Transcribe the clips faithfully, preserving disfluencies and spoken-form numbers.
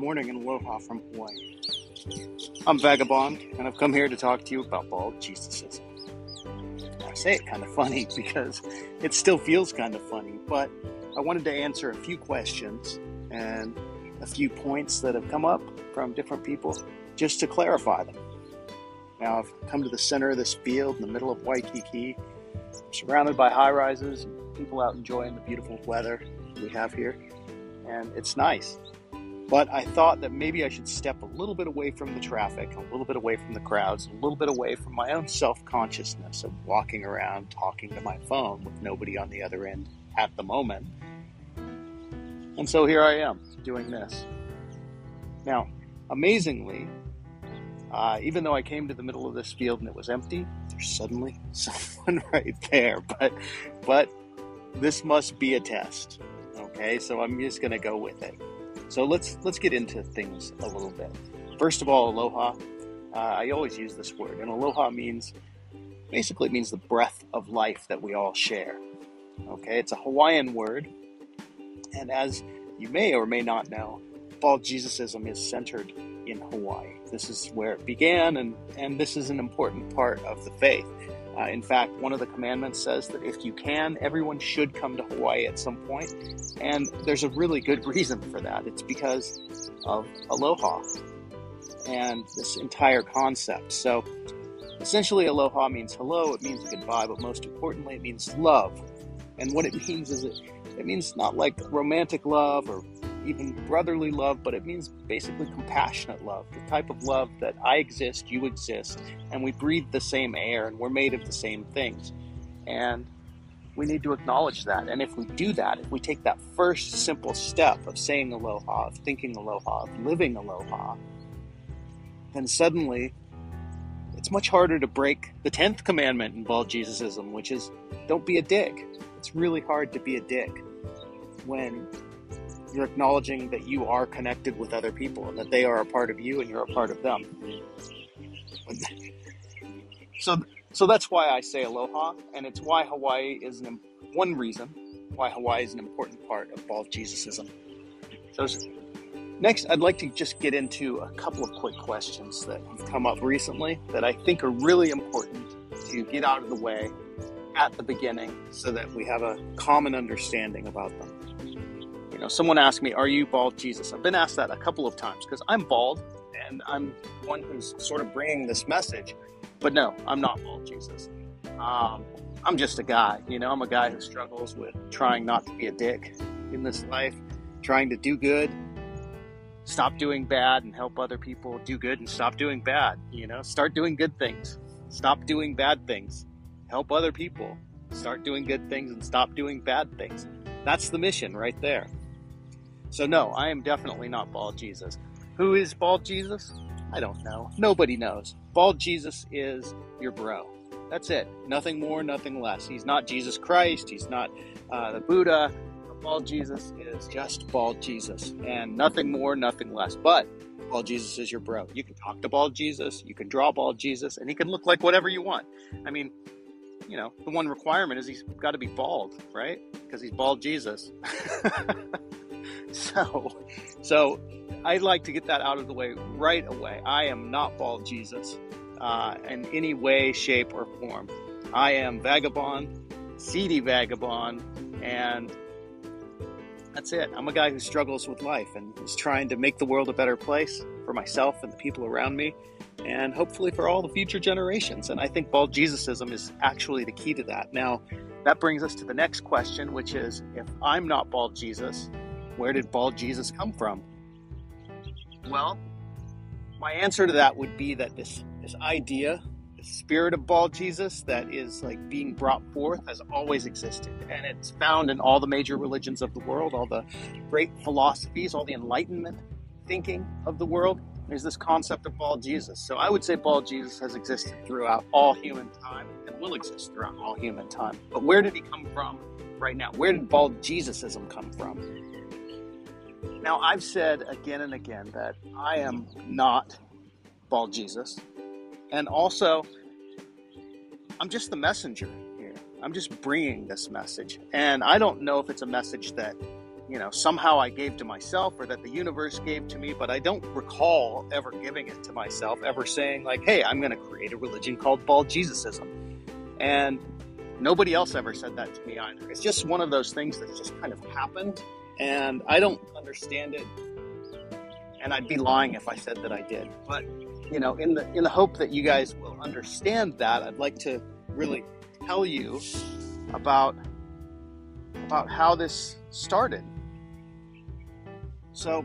morning and aloha from Hawaii. I'm Vagabond, and I've come here to talk to you about Bald Jesusism. I say it kind of funny because it still feels kind of funny, but I wanted to answer a few questions and a few points that have come up from different people just to clarify them. Now, I've come to the center of this field in the middle of Waikiki, surrounded by high-rises, people out enjoying the beautiful weather we have here, and it's nice. But I thought that maybe I should step a little bit away from the traffic, a little bit away from the crowds, a little bit away from my own self-consciousness of walking around talking to my phone with nobody on the other end at the moment. And so here I am doing this. Now, amazingly, uh, even though I came to the middle of this field and it was empty, there's suddenly someone right there. But, but this must be a test. Okay, so I'm just going to go with it. So let's let's get into things a little bit. First of all, aloha. Uh, I always use this word, and aloha means basically it means the breath of life that we all share. Okay, it's a Hawaiian word, and as you may or may not know, Bald Jesusism is centered in Hawaii. This is where it began, and and this is an important part of the faith. Uh, in fact, one of the commandments says that if you can, everyone should come to Hawaii at some point. And there's a really good reason for that. It's because of aloha and this entire concept. So essentially, aloha means hello, it means goodbye, but most importantly, it means love. And what it means is it, it means not like romantic love or even brotherly love, but it means basically compassionate love, the type of love that I exist, you exist, and we breathe the same air and we're made of the same things. And we need to acknowledge that. And if we do that, if we take that first simple step of saying aloha, of thinking aloha, of living aloha, then suddenly it's much harder to break the tenth commandment in Bald Jesusism, which is don't be a dick. It's really hard to be a dick when you're acknowledging that you are connected with other people and that they are a part of you and you're a part of them. So so that's why I say aloha, and it's why Hawaii is an, one reason why Hawaii is an important part of Bald Jesusism. So next, I'd like to just get into a couple of quick questions that have come up recently that I think are really important to get out of the way at the beginning so that we have a common understanding about them. You know, someone asked me, are you Bald Jesus? I've been asked that a couple of times because I'm bald and I'm one who's sort of bringing this message. But no, I'm not Bald Jesus. Um, I'm just a guy. You know, I'm a guy who struggles with trying not to be a dick in this life, trying to do good, stop doing bad and help other people, do good and stop doing bad. You know, start doing good things, stop doing bad things, help other people, start doing good things and stop doing bad things. That's the mission right there. So no, I am definitely not Bald Jesus. Who is Bald Jesus? I don't know. Nobody knows. Bald Jesus is your bro. That's it. Nothing more, nothing less. He's not Jesus Christ. He's not uh, the Buddha. Bald Jesus is just Bald Jesus. And nothing more, nothing less. But Bald Jesus is your bro. You can talk to Bald Jesus. You can draw Bald Jesus. And he can look like whatever you want. I mean, you know, the one requirement is he's got to be bald, right? Because he's Bald Jesus. So, so I'd like to get that out of the way right away. I am not Bald Jesus uh, in any way, shape, or form. I am Vagabond, seedy Vagabond, and that's it. I'm a guy who struggles with life and is trying to make the world a better place for myself and the people around me, and hopefully for all the future generations. And I think Bald Jesusism is actually the key to that. Now, that brings us to the next question, which is, if I'm not Bald Jesus, where did Bald Jesus come from? Well, my answer to that would be that this, this idea, the spirit of Bald Jesus that is like being brought forth has always existed. And it's found in all the major religions of the world, all the great philosophies, all the Enlightenment thinking of the world. There's this concept of Bald Jesus. So I would say Bald Jesus has existed throughout all human time and will exist throughout all human time. But where did he come from right now? Where did Bald Jesusism come from? Now, I've said again and again that I am not Bald Jesus, and also I'm just the messenger here. I'm just bringing this message, and I don't know if it's a message that you know, somehow I gave to myself or that the universe gave to me, but I don't recall ever giving it to myself, ever saying like, hey, I'm going to create a religion called Bald Jesusism. And nobody else ever said that to me either. It's just one of those things that's just kind of happened, and I don't understand it. And I'd be lying if I said that I did. But, you know, in the in the hope that you guys will understand that, I'd like to really tell you about about how this started. So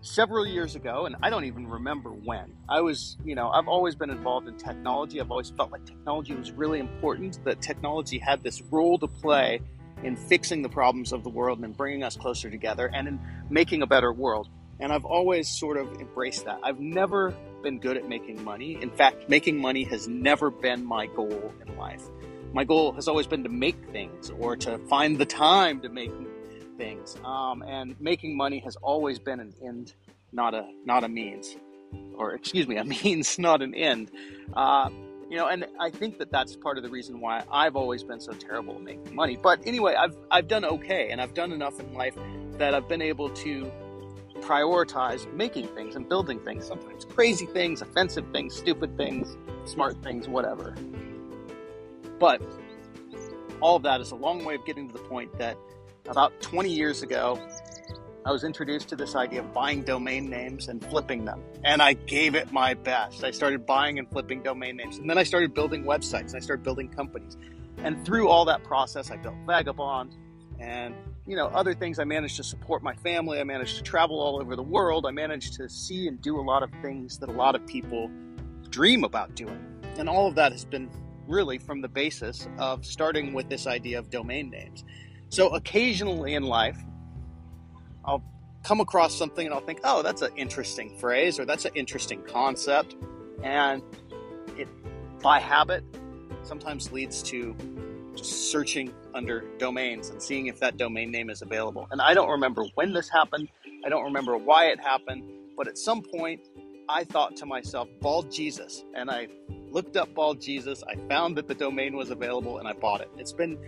several years ago, and I don't even remember when, I was, you know, I've always been involved in technology. I've always felt like technology was really important, that technology had this role to play in fixing the problems of the world and in bringing us closer together and in making a better world. And I've always sort of embraced that. I've never been good at making money. In fact, making money has never been my goal in life. My goal has always been to make things or to find the time to make things. Um, and making money has always been an end, not a not a means, or excuse me, a means, not an end. Uh, you know, and I think that that's part of the reason why I've always been so terrible at making money. But anyway, I've I've done okay, and I've done enough in life that I've been able to prioritize making things and building things. Sometimes crazy things, offensive things, stupid things, smart things, whatever. But all of that is a long way of getting to the point that about twenty years ago, I was introduced to this idea of buying domain names and flipping them. And I gave it my best. I started buying and flipping domain names. And then I started building websites. And I started building companies. And through all that process, I built Vagabond and, you know, other things. I managed to support my family. I managed to travel all over the world. I managed to see and do a lot of things that a lot of people dream about doing. And all of that has been really from the basis of starting with this idea of domain names. So occasionally in life, I'll come across something and I'll think, oh, that's an interesting phrase, or that's an interesting concept. And it, by habit, sometimes leads to just searching under domains and seeing if that domain name is available. And I don't remember when this happened. I don't remember why it happened. But at some point, I thought to myself, Bald Jesus. And I looked up Bald Jesus. I found that the domain was available and I bought it. It's been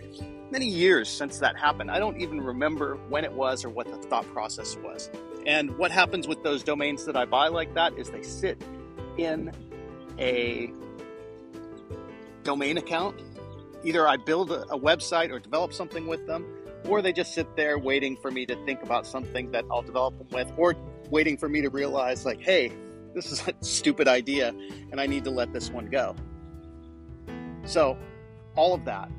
many years since that happened. I don't even remember when it was or what the thought process was. And what happens with those domains that I buy like that is they sit in a domain account. Either I build a, a website or develop something with them, or they just sit there waiting for me to think about something that I'll develop them with, or waiting for me to realize like, hey, this is a stupid idea and I need to let this one go. So all of that.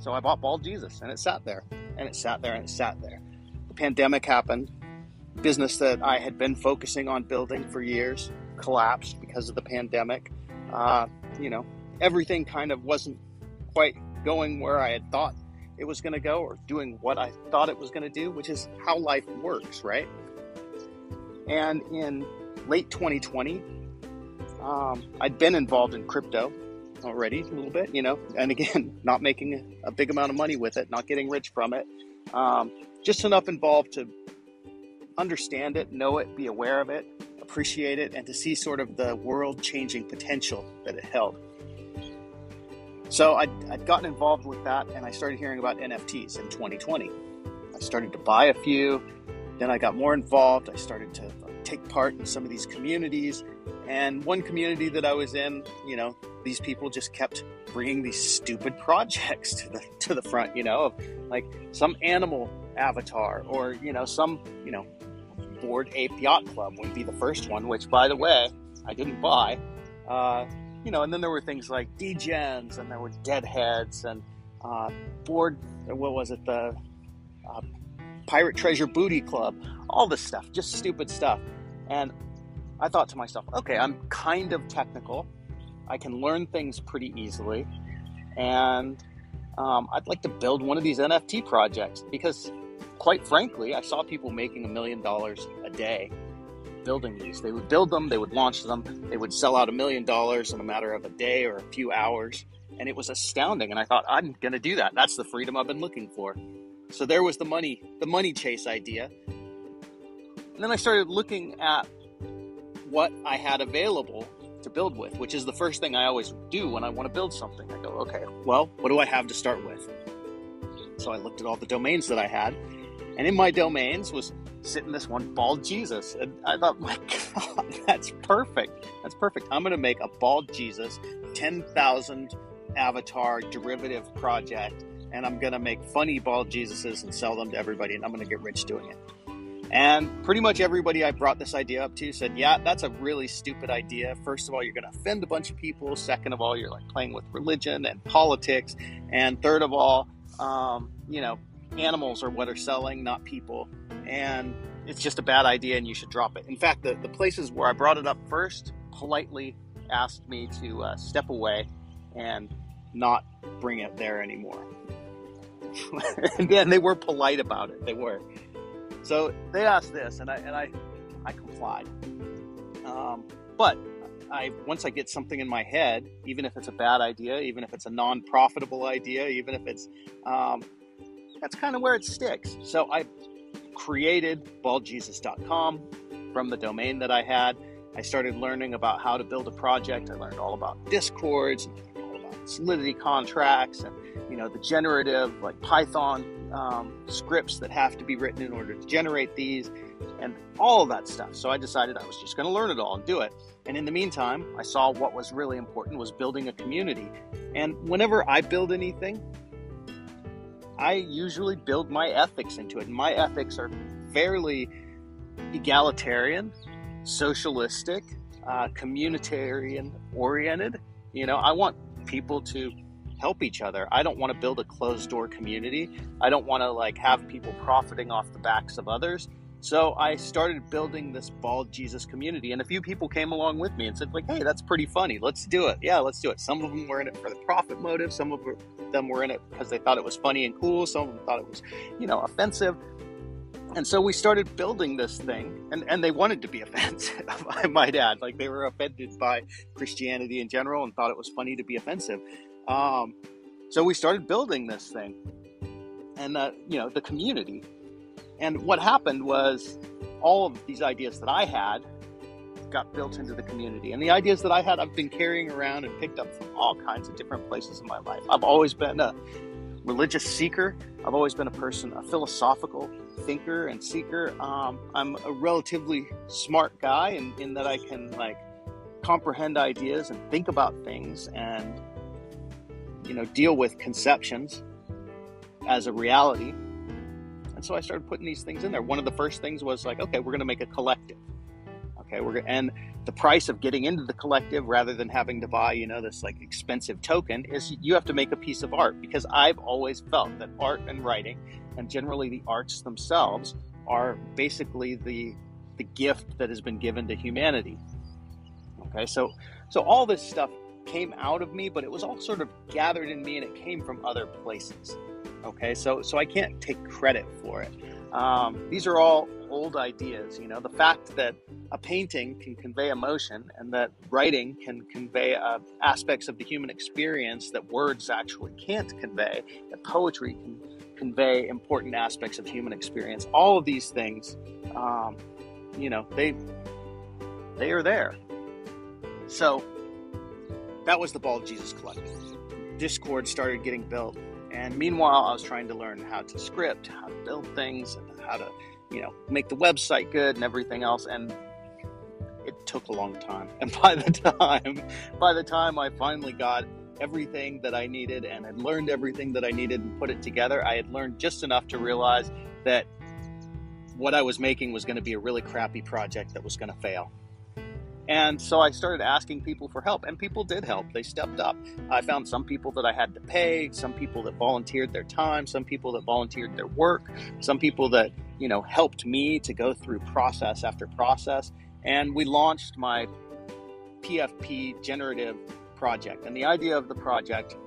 So I bought Bald Jesus and it sat there and it sat there and it sat there. The pandemic happened. Business that I had been focusing on building for years collapsed because of the pandemic. Uh, you know, everything kind of wasn't quite going where I had thought it was going to go or doing what I thought it was going to do, which is how life works, right? And in late twenty twenty, um, I'd been involved in crypto already a little bit, you know, and again, not making a big amount of money with it, not getting rich from it, um, just enough involved to understand it, know it, be aware of it, appreciate it, and to see sort of the world-changing potential that it held. So I'd, I'd gotten involved with that, and I started hearing about N F Ts in twenty twenty. I started to buy a few. Then I got more involved. I started to take part in some of these communities. And one community that I was in, you know, these people just kept bringing these stupid projects to the to the front, you know, of like some animal avatar or, you know, some, you know, Bored Ape Yacht Club would be the first one, which, by the way, I didn't buy. Uh, you know, and then there were things like D-Gens and there were Deadheads and uh, Bored, what was it, the... Uh, Pirate Treasure Booty Club, all this stuff, just stupid stuff. And I thought to myself, okay, I'm kind of technical. I can learn things pretty easily. And um, I'd like to build one of these N F T projects because, quite frankly, I saw people making a million dollars a day building these. They would build them, they would launch them, they would sell out a million dollars in a matter of a day or a few hours. And it was astounding. And I thought, I'm going to do that. That's the freedom I've been looking for. So there was the money, the money chase idea. And then I started looking at what I had available to build with, which is the first thing I always do when I want to build something. I go, okay, well, what do I have to start with? So I looked at all the domains that I had, and in my domains was sitting this one, Bald Jesus. And I thought, my God, that's perfect. That's perfect. I'm going to make a Bald Jesus ten thousand avatar derivative project, and I'm going to make funny Bald Jesuses and sell them to everybody, and I'm going to get rich doing it. And pretty much everybody I brought this idea up to said, yeah, that's a really stupid idea. First of all, you're going to offend a bunch of people. Second of all, you're like playing with religion and politics. And third of all, um, you know, animals are what are selling, not people. And it's just a bad idea and you should drop it. In fact, the, the places where I brought it up first politely asked me to uh, step away and not bring it there anymore. And then they were polite about it. They were. So they asked this, and I and I, I complied. Um, but I once I get something in my head, even if it's a bad idea, even if it's a non-profitable idea, even if it's um, that's kind of where it sticks. So I created bald jesus dot com from the domain that I had. I started learning about how to build a project. I learned all about discords, and I learned all about solidity contracts, and you know the generative like Python. Um, scripts that have to be written in order to generate these and all of that stuff. So I decided I was just going to learn it all and do it. And in the meantime, I saw what was really important was building a community. And whenever I build anything, I usually build my ethics into it. And my ethics are fairly egalitarian, socialistic, uh, communitarian oriented. You know, I want people to help each other. I don't want to build a closed door community. I don't want to like have people profiting off the backs of others. So I started building this Bald Jesus community, and a few people came along with me and said like, hey, that's pretty funny. Let's do it. Yeah, let's do it. Some of them were in it for the profit motive. Some of them were in it because they thought it was funny and cool. Some of them thought it was, you know, offensive. And so we started building this thing, and, and they wanted to be offensive, I might add. Like they were offended by Christianity in general and thought it was funny to be offensive. Um, so we started building this thing and, uh, you know, the community. And what happened was all of these ideas that I had got built into the community, and the ideas that I had, I've been carrying around and picked up from all kinds of different places in my life. I've always been a religious seeker. I've always been a person, a philosophical thinker and seeker. Um, I'm a relatively smart guy in, in that I can like comprehend ideas and think about things and, you know, deal with conceptions as a reality. And so I started putting these things in there. One of the first things was like, okay, we're going to make a collective. Okay, we're going to, and the price of getting into the collective rather than having to buy, you know, this like expensive token is you have to make a piece of art, because I've always felt that art and writing and generally the arts themselves are basically the, the gift that has been given to humanity. Okay, so, so all this stuff came out of me, but it was all sort of gathered in me, and it came from other places. Okay, so so I can't take credit for it. Um, these are all old ideas, you know. The fact that a painting can convey emotion, and that writing can convey uh, aspects of the human experience that words actually can't convey, that poetry can convey important aspects of human experience. All of these things, um, you know, they they are there. So that was the Bald Jesus Collective. Discord started getting built, and meanwhile, I was trying to learn how to script, how to build things, and how to, you know, make the website good and everything else. And it took a long time. And by the time, by the time I finally got everything that I needed and had learned everything that I needed and put it together, I had learned just enough to realize that what I was making was going to be a really crappy project that was going to fail. And so I started asking people for help, and people did help. They stepped up. I found some people that I had to pay, some people that volunteered their time, some people that volunteered their work, some people that, you know, helped me to go through process after process. And we launched my P F P generative project. And the idea of the project,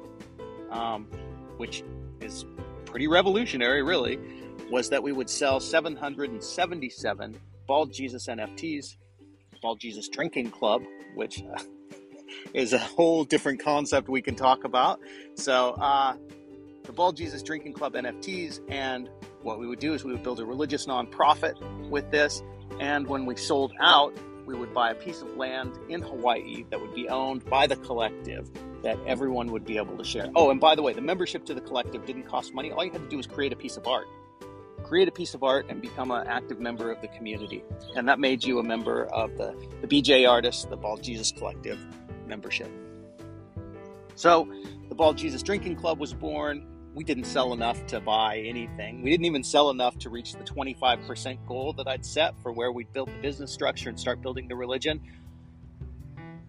um, which is pretty revolutionary, really, was that we would sell seven hundred seventy-seven Bald Jesus N F Ts, Bald Jesus Drinking Club, which uh, is a whole different concept we can talk about. So uh, the Bald Jesus Drinking Club N F Ts, and what we would do is we would build a religious nonprofit with this. And when we sold out, we would buy a piece of land in Hawaii that would be owned by the collective that everyone would be able to share. Oh, and by the way, the membership to the collective didn't cost money. All you had to do was create a piece of art. Create a piece of art and become an active member of the community. And that made you a member of the, the B J Artists, the Bald Jesus Collective membership. So the Bald Jesus Drinking Club was born. We didn't sell enough to buy anything. We didn't even sell enough to reach the twenty-five percent goal that I'd set for where we'd build the business structure and start building the religion.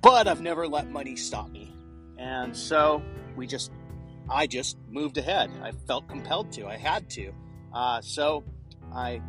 But I've never let money stop me. And so we just, I just moved ahead. I felt compelled to, I had to. Uh, so I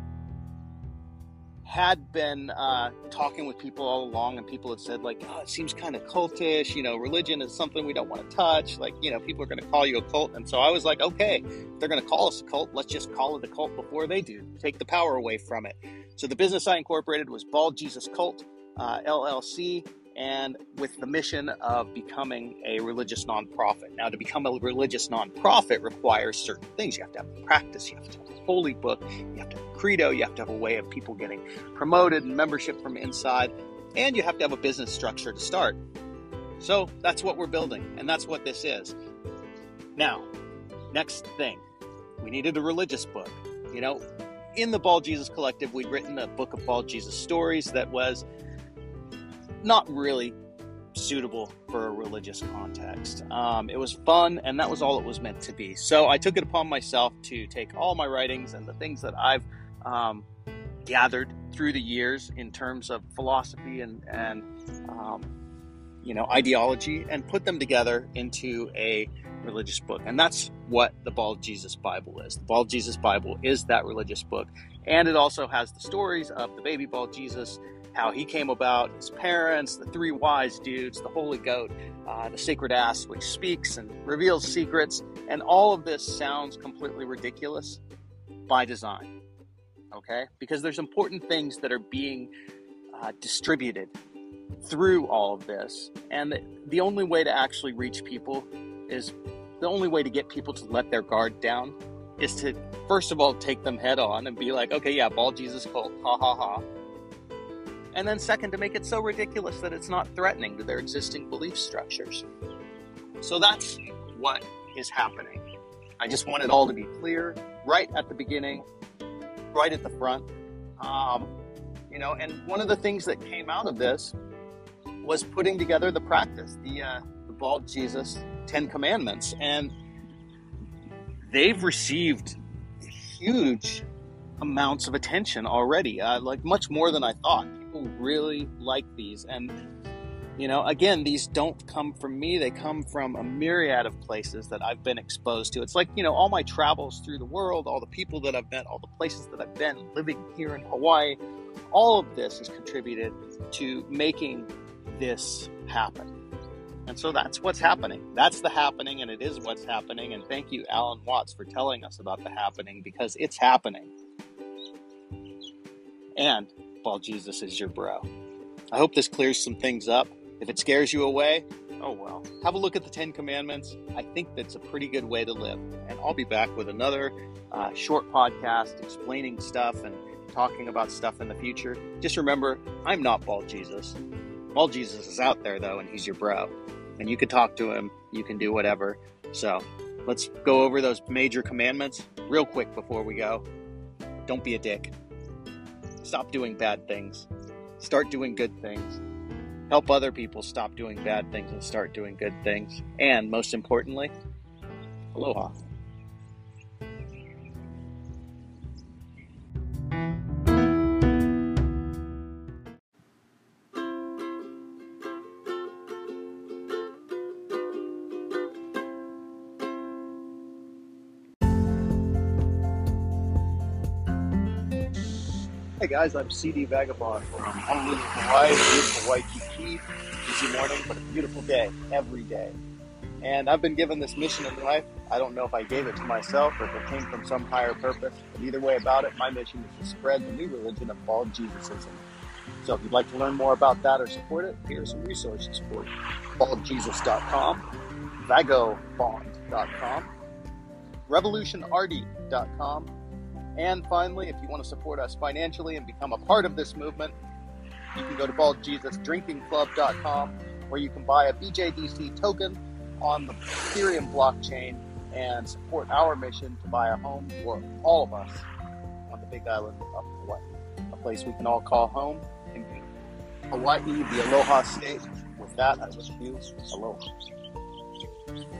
had been uh, talking with people all along, and people had said, like, oh, it seems kind of cultish, you know, religion is something we don't want to touch. Like, you know, people are going to call you a cult. And so I was like, okay, if they're going to call us a cult, let's just call it a cult before they do. Take the power away from it. So the business I incorporated was Bald Jesus Cult, uh, L L C, and with the mission of becoming a religious nonprofit. Now, to become a religious nonprofit requires certain things. You have to have practice, you have to have a holy book, you have to have a credo, you have to have a way of people getting promoted and membership from inside, and you have to have a business structure to start. So that's what we're building, and that's what this is. Now, next thing, we needed a religious book. You know, in the Bald Jesus Collective, we'd written a book of Bald Jesus stories that was not really suitable for a religious context. Um, it was fun, and that was all it was meant to be. So I took it upon myself to take all my writings and the things that I've um, gathered through the years in terms of philosophy and, and um, you know, ideology, and put them together into a religious book. And that's what the Bald Jesus Bible is. The Bald Jesus Bible is that religious book. And it also has the stories of the baby Bald Jesus, how he came about, his parents, the three wise dudes, the holy goat, uh, the sacred ass, which speaks and reveals secrets. And all of this sounds completely ridiculous by design, okay? Because there's important things that are being uh, distributed through all of this. And the only way to actually reach people is, the only way to get people to let their guard down is to, first of all, take them head on and be like, okay, yeah, Bald Jesus Cult, ha ha ha. And then second, to make it so ridiculous that it's not threatening to their existing belief structures. So that's what is happening. I just want it all to be clear right at the beginning, right at the front. Um, you know, and one of the things that came out of this was putting together the practice, the, uh, the Bald Jesus Ten Commandments. And they've received huge amounts of attention already, uh, like much more than I thought. Really like these, and you know, again, these don't come from me, they come from a myriad of places that I've been exposed to. It's like, you know, all my travels through the world, all the people that I've met, all the places that I've been, living here in Hawaii, all of this has contributed to making this happen. And so that's what's happening. That's the happening, and it is what's happening. And thank you, Alan Watts, for telling us about the happening, because it's happening. And Bald Jesus is your bro. I hope this clears some things up. If it scares you away, oh well. Have a look at the Ten Commandments. I think that's a pretty good way to live. And I'll be back with another uh, short podcast explaining stuff and talking about stuff in the future. Just remember, I'm not Bald Jesus. Bald Jesus is out there though, and he's your bro. And you can talk to him. You can do whatever. So let's go over those major commandments real quick before we go. Don't be a dick. Stop doing bad things. Start doing good things. Help other people stop doing bad things and start doing good things. And most importantly, aloha. Hey guys, I'm C D Vagabond from Honolulu, Hawaii, beautiful Waikiki. Busy morning, but a beautiful day, every day. And I've been given this mission in life. I don't know if I gave it to myself or if it came from some higher purpose, but either way about it, my mission is to spread the new religion of Bald Jesusism. So if you'd like to learn more about that or support it, here are some resources for you. bald jesus dot com, vagabond dot com, revolution r d dot com, and finally, if you want to support us financially and become a part of this movement, You can go to bald jesus drinking club dot com, where you can buy a B J D C token on the Ethereum blockchain and support our mission to buy a home for all of us on the Big Island of Hawaii, a place we can all call home in Hawaii, the Aloha State. With that, I wish you aloha.